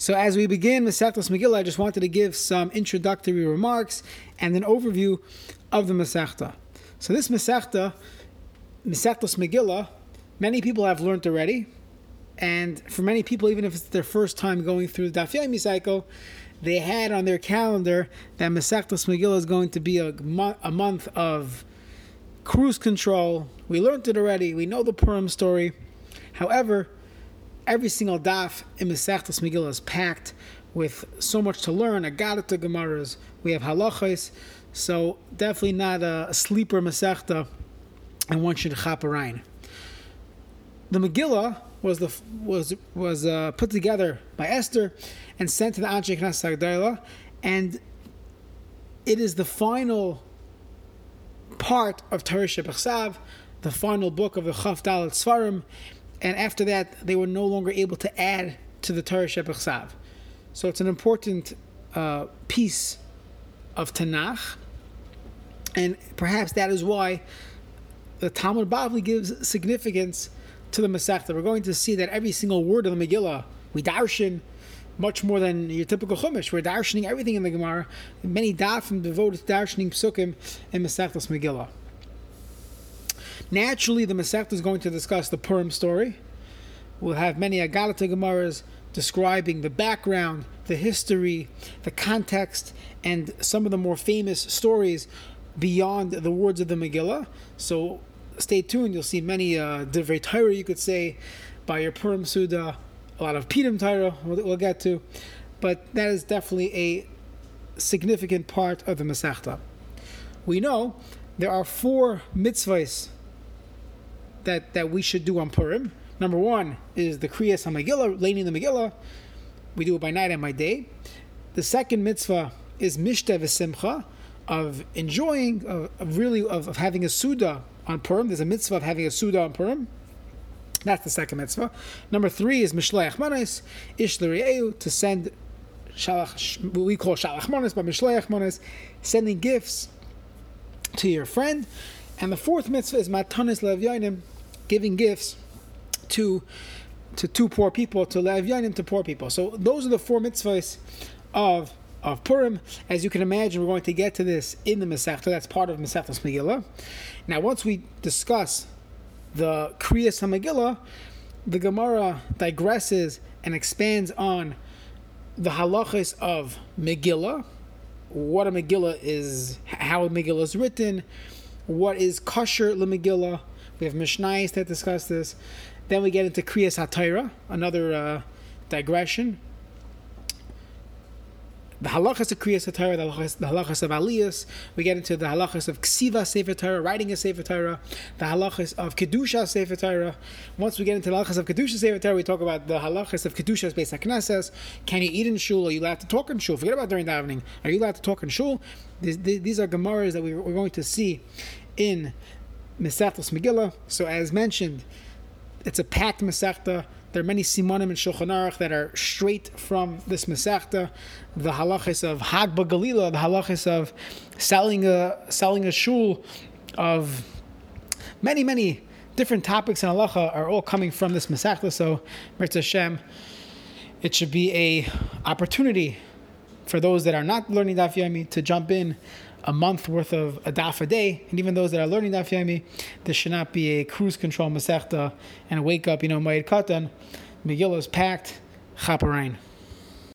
So as we begin Masechtos Megillah, I just wanted to give some introductory remarks and an overview of the Masechta. So this Masechta, Masechtos Megillah, many people have learned already. And for many people, even if it's their first time going through the Daf Yomi cycle, they had on their calendar that Masechtos Megillah is going to be a month of cruise control. We learned it already. We know the Purim story. However, every single daf in Masechtos Megillah is packed with so much to learn. Agalata Gemaras, we have Halachos, so definitely not a sleeper Masechta, and one should chop a rein. The Megillah was put together by Esther and sent to the Anshe Knesset HaGedolah, and it is the final part of Torah Shebichtav, the final book of the Chafdal Tzvarim. And after that, they were no longer able to add to the Torah Shebichtav. So it's an important piece of Tanakh. And perhaps that is why the Talmud Bavli gives significance to the Masechta. We're going to see that every single word of the Megillah, we darshan much more than your typical Chumash. We're darshaning everything in the Gemara. Many dafim devoted to darshaning Psukim and Masechtos Megillah. Naturally, the Masechta is going to discuss the Purim story. We'll have many Agalata Gemaras describing the background, the history, the context, and some of the more famous stories beyond the words of the Megillah. So stay tuned. You'll see many Divrei Torah, you could say, by your Purim Suda, a lot of Pidum Torah we'll get to. But that is definitely a significant part of the Masechta. We know there are four mitzvahs that we should do on Purim. Number one is the Kriyas HaMegillah, laying the Megillah. We do it by night and by day. The second mitzvah is Mishta V'Simcha, of enjoying, of having a Suda on Purim. There's a mitzvah of having a Suda on Purim. That's the second mitzvah. Number three is Mishloach Manos, Ish L'Re'eihu, to send Shalach, what we call Shalach Manos, but Mishloach Manos, sending gifts to your friend. And the fourth mitzvah is Matanis L'Ev'Yonim, giving gifts to two poor people, to le'avyanim, to poor people. So those are the four mitzvahs of Purim. As you can imagine, we're going to get to this in the Masechta. That's part of Masechtos Megillah. Now, once we discuss the Kriyas HaMegillah, the Gemara digresses and expands on the halachos of Megillah, what a Megillah is, how a Megillah is written, what is kosher le'Megillah. We have Mishnayos that discuss this. Then we get into Kriyas Hataira, another digression. The halachas of Kriyas Hataira, the halachas of Aliyas. We get into the halachas of Ksiva Sefer Torah, writing a Sefer Torah. The halachas of Kedusha Sefer Torah. Once we get into the halachas of Kedusha Sefer Torah, we talk about the halachas of Kedusha's Beis HaKnesses. Can you eat in shul? Are you allowed to talk in shul? Forget about during davening. Are you allowed to talk in shul? These are Gemaras that we're going to see in Masechtos Megillah. So as mentioned, it's a packed Masechta. There are many Simonim and Shulchan Aruch that are straight from this Masechta. The halachis of Hag B'Galila, the halachis of selling a shul, of many, many different topics in halacha are all coming from this Masechta. So, Mirtz Hashem, it should be a opportunity for those that are not learning Daf Yomi to jump in a month worth of a daf a day, and even those that are learning Daf Yomi, this should not be a cruise control Masechta and wake up, Ma'id Katan. Megillah is packed, Chaparein.